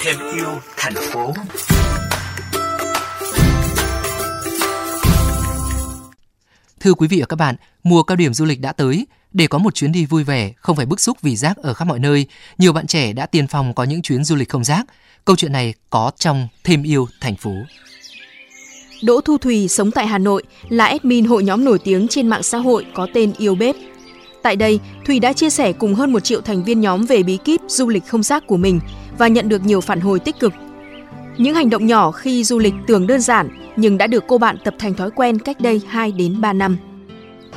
Thêm yêu thành phố. Thưa quý vị và các bạn, mùa cao điểm du lịch đã tới. Để có một chuyến đi vui vẻ, không phải bức xúc vì rác ở khắp mọi nơi, nhiều bạn trẻ đã tiền phòng có những chuyến du lịch không rác. Câu chuyện này có trong Thêm yêu thành phố. Đỗ Thu Thủy sống tại Hà Nội, là admin hội nhóm nổi tiếng trên mạng xã hội có tên Yêu Bếp. Tại đây, Thủy đã chia sẻ cùng hơn 1 triệu thành viên nhóm về bí kíp du lịch không rác của mình và nhận được nhiều phản hồi tích cực. Những hành động nhỏ khi du lịch tưởng đơn giản nhưng đã được cô bạn tập thành thói quen cách đây 2 đến 3 năm.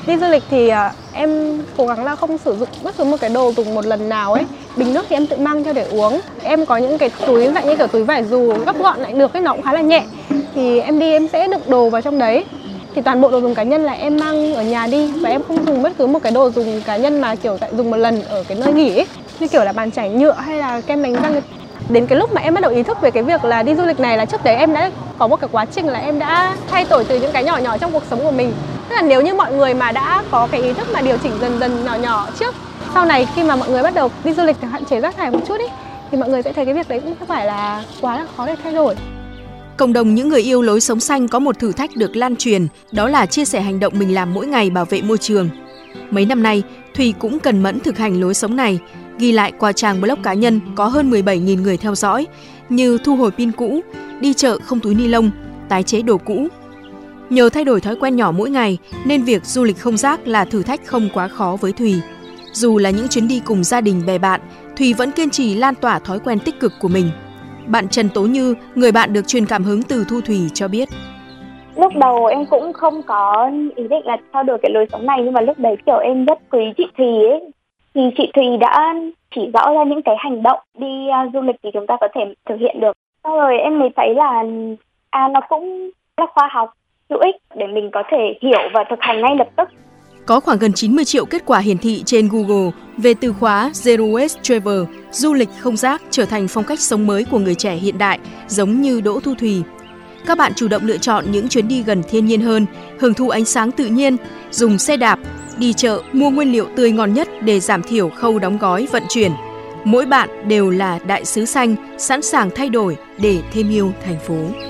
Đi du lịch thì em cố gắng là không sử dụng bất cứ một cái đồ dùng một lần nào ấy. Bình nước thì em tự mang theo để uống. Em có những cái túi dạng như kiểu túi vải dù gấp gọn lại được ấy, nó cũng khá là nhẹ. Thì em đi em sẽ đựng đồ vào trong đấy. Thì toàn bộ đồ dùng cá nhân là em mang ở nhà đi và em không dùng bất cứ một cái đồ dùng cá nhân mà kiểu dùng một lần ở cái nơi nghỉ ấy. Như kiểu là bàn chải nhựa hay là kem đánh răng. Đến cái lúc mà em bắt đầu ý thức về cái việc là đi du lịch này là trước đấy em đã có một cái quá trình là em đã thay đổi từ những cái nhỏ nhỏ trong cuộc sống của mình. Tức là nếu như mọi người mà đã có cái ý thức mà điều chỉnh dần dần nhỏ nhỏ trước, sau này khi mà mọi người bắt đầu đi du lịch hạn chế rác thải một chút ấy, thì mọi người sẽ thấy cái việc đấy cũng không phải là quá là khó để thay đổi. Cộng đồng những người yêu lối sống xanh có một thử thách được lan truyền, đó là chia sẻ hành động mình làm mỗi ngày bảo vệ môi trường. Mấy năm nay, Thùy cũng cần mẫn thực hành lối sống này, ghi lại qua trang blog cá nhân có hơn 17.000 người theo dõi, như thu hồi pin cũ, đi chợ không túi ni lông, tái chế đồ cũ. Nhờ thay đổi thói quen nhỏ mỗi ngày nên việc du lịch không rác là thử thách không quá khó với Thùy. Dù là những chuyến đi cùng gia đình bè bạn, Thùy vẫn kiên trì lan tỏa thói quen tích cực của mình. Bạn Trần Tố Như, người bạn được truyền cảm hứng từ Thu Thủy cho biết. Lúc đầu em cũng không có ý định là theo đuổi cái lối sống này, nhưng mà lúc đấy kiểu em rất quý chị Thùy ấy. Thì chị Thùy đã chỉ rõ ra những cái hành động đi du lịch thì chúng ta có thể thực hiện được. Sau rồi em mới thấy là nó cũng là khoa học, hữu ích để mình có thể hiểu và thực hành ngay lập tức. Có khoảng gần 90 triệu kết quả hiển thị trên Google về từ khóa Zero Waste Travel, du lịch không rác trở thành phong cách sống mới của người trẻ hiện đại, giống như Đỗ Thu Thủy. Các bạn chủ động lựa chọn những chuyến đi gần thiên nhiên hơn, hưởng thụ ánh sáng tự nhiên, dùng xe đạp, đi chợ, mua nguyên liệu tươi ngon nhất để giảm thiểu khâu đóng gói vận chuyển. Mỗi bạn đều là đại sứ xanh, sẵn sàng thay đổi để thêm yêu thành phố.